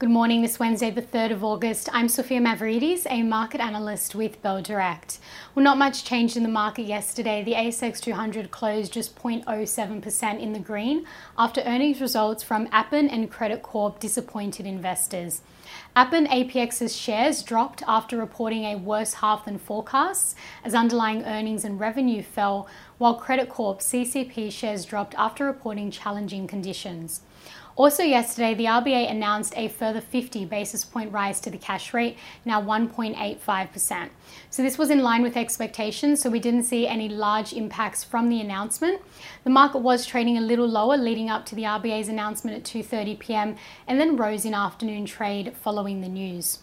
Good morning, this Wednesday the 3rd of August. I'm Sophia Mavridis, a market analyst with Bell Direct. Well, not much changed in the market yesterday. The ASX 200 closed just 0.07% in the green after earnings results from Appen and Credit Corp disappointed investors. Appen APX's shares dropped after reporting a worse half than forecasts as underlying earnings and revenue fell, while Credit Corp CCP shares dropped after reporting challenging conditions. Also yesterday, the RBA announced a further 50 basis point rise to the cash rate, now 1.85%. So this was in line with expectations, so we didn't see any large impacts from the announcement. The market was trading a little lower leading up to the RBA's announcement at 2:30 p.m. and then rose in afternoon trade following the news.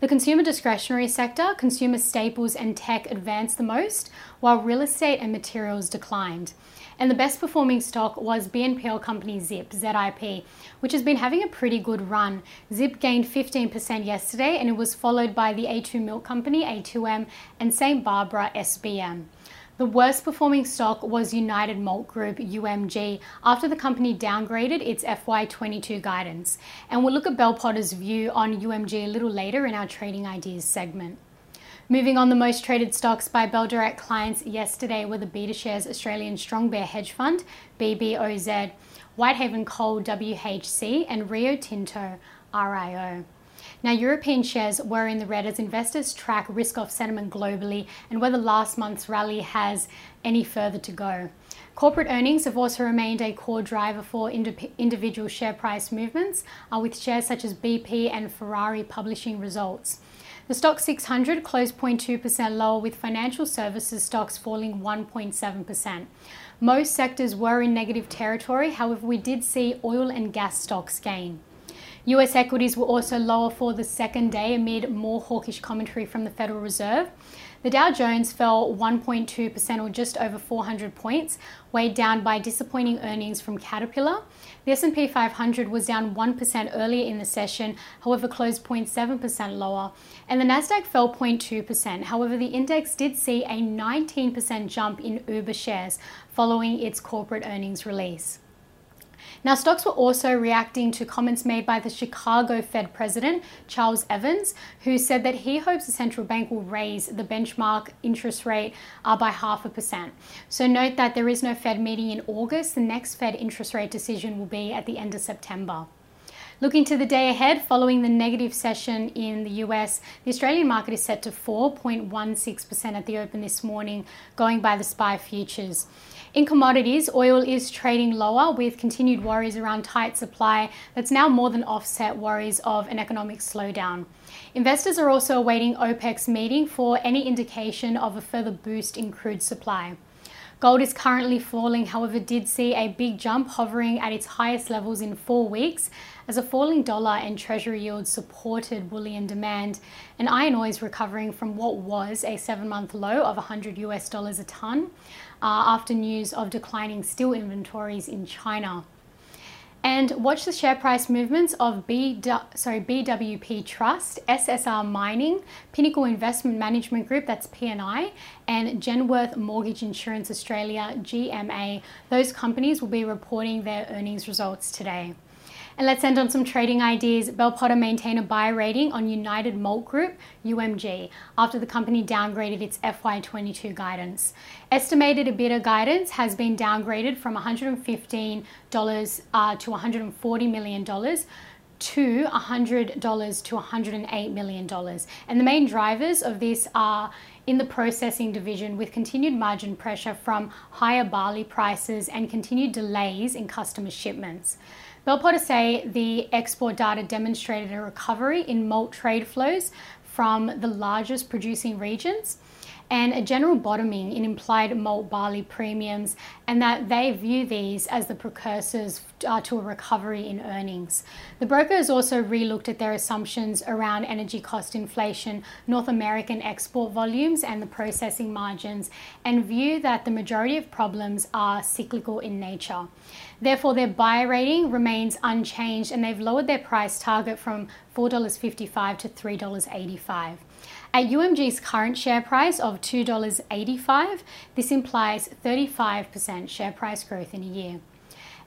The consumer discretionary sector, consumer staples and tech advanced the most, while real estate and materials declined. And the best performing stock was BNPL company ZIP, which has been having a pretty good run. ZIP gained 15% yesterday and it was followed by the A2 Milk Company, A2M, and St. Barbara, SBM. The worst performing stock was United Malt Group, UMG, after the company downgraded its FY22 guidance. And we'll look at Bell Potter's view on UMG a little later in our Trading Ideas segment. Moving on, the most traded stocks by Bell Direct clients yesterday were the BetaShares Australian Strong Bear Hedge Fund, BBOZ, Whitehaven Coal, WHC, and Rio Tinto, RIO. Now, European shares were in the red as investors track risk-off sentiment globally and whether last month's rally has any further to go. Corporate earnings have also remained a core driver for individual share price movements, with shares such as BP and Ferrari publishing results. The stock 600 closed 0.2% lower, with financial services stocks falling 1.7%. Most sectors were in negative territory, however, we did see oil and gas stocks gain. US equities were also lower for the second day amid more hawkish commentary from the Federal Reserve. The Dow Jones fell 1.2% or just over 400 points, weighed down by disappointing earnings from Caterpillar. The S&P 500 was down 1% earlier in the session, however closed 0.7% lower, and the Nasdaq fell 0.2%. However, the index did see a 19% jump in Uber shares following its corporate earnings release. Now, stocks were also reacting to comments made by the Chicago Fed President, Charles Evans, who said that he hopes the central bank will raise the benchmark interest rate by 0.5%. So note that there is no Fed meeting in August. The next Fed interest rate decision will be at the end of September. Looking to the day ahead, following the negative session in the US, the Australian market is set to fall 0.16% at the open this morning, going by the SPY futures. In commodities, oil is trading lower with continued worries around tight supply that's now more than offset worries of an economic slowdown. Investors are also awaiting OPEC's meeting for any indication of a further boost in crude supply. Gold is currently falling, however, did see a big jump, hovering at its highest levels in 4 weeks as a falling dollar and treasury yields supported bullion demand, and iron ore is recovering from what was a 7-month low of $100 a tonne after news of declining steel inventories in China. And watch the share price movements of BWP Trust, SSR Mining, Pinnacle Investment Management Group, that's PNI, and Genworth Mortgage Insurance Australia, GMA. Those companies will be reporting their earnings results today. And let's end on some trading ideas. Bell Potter maintained a buy rating on United Malt Group, UMG, after the company downgraded its FY22 guidance. Estimated EBITDA guidance has been downgraded from $115 to $140 million to $100 to $108 million. And the main drivers of this are in the processing division, with continued margin pressure from higher barley prices and continued delays in customer shipments. Bell Potter say the export data demonstrated a recovery in malt trade flows from the largest producing regions and a general bottoming in implied malt barley premiums, and that they view these as the precursors to a recovery in earnings. The brokers also re-looked at their assumptions around energy cost inflation, North American export volumes, and the processing margins, and view that the majority of problems are cyclical in nature. Therefore, their buy rating remains unchanged, and they've lowered their price target from $4.55 to $3.85. At UMG's current share price of $2.85, this implies 35% share price growth in a year.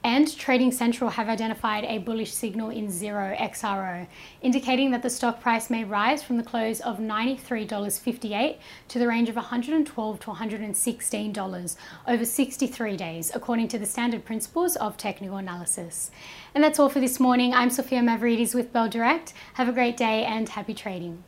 and Trading Central have identified a bullish signal in Zero XRO, indicating that the stock price may rise from the close of $93.58 to the range of $112 to $116 over 63 days, according to the standard principles of technical analysis. And that's all for this morning. I'm Sophia Mavridis with Bell Direct. Have a great day and happy trading.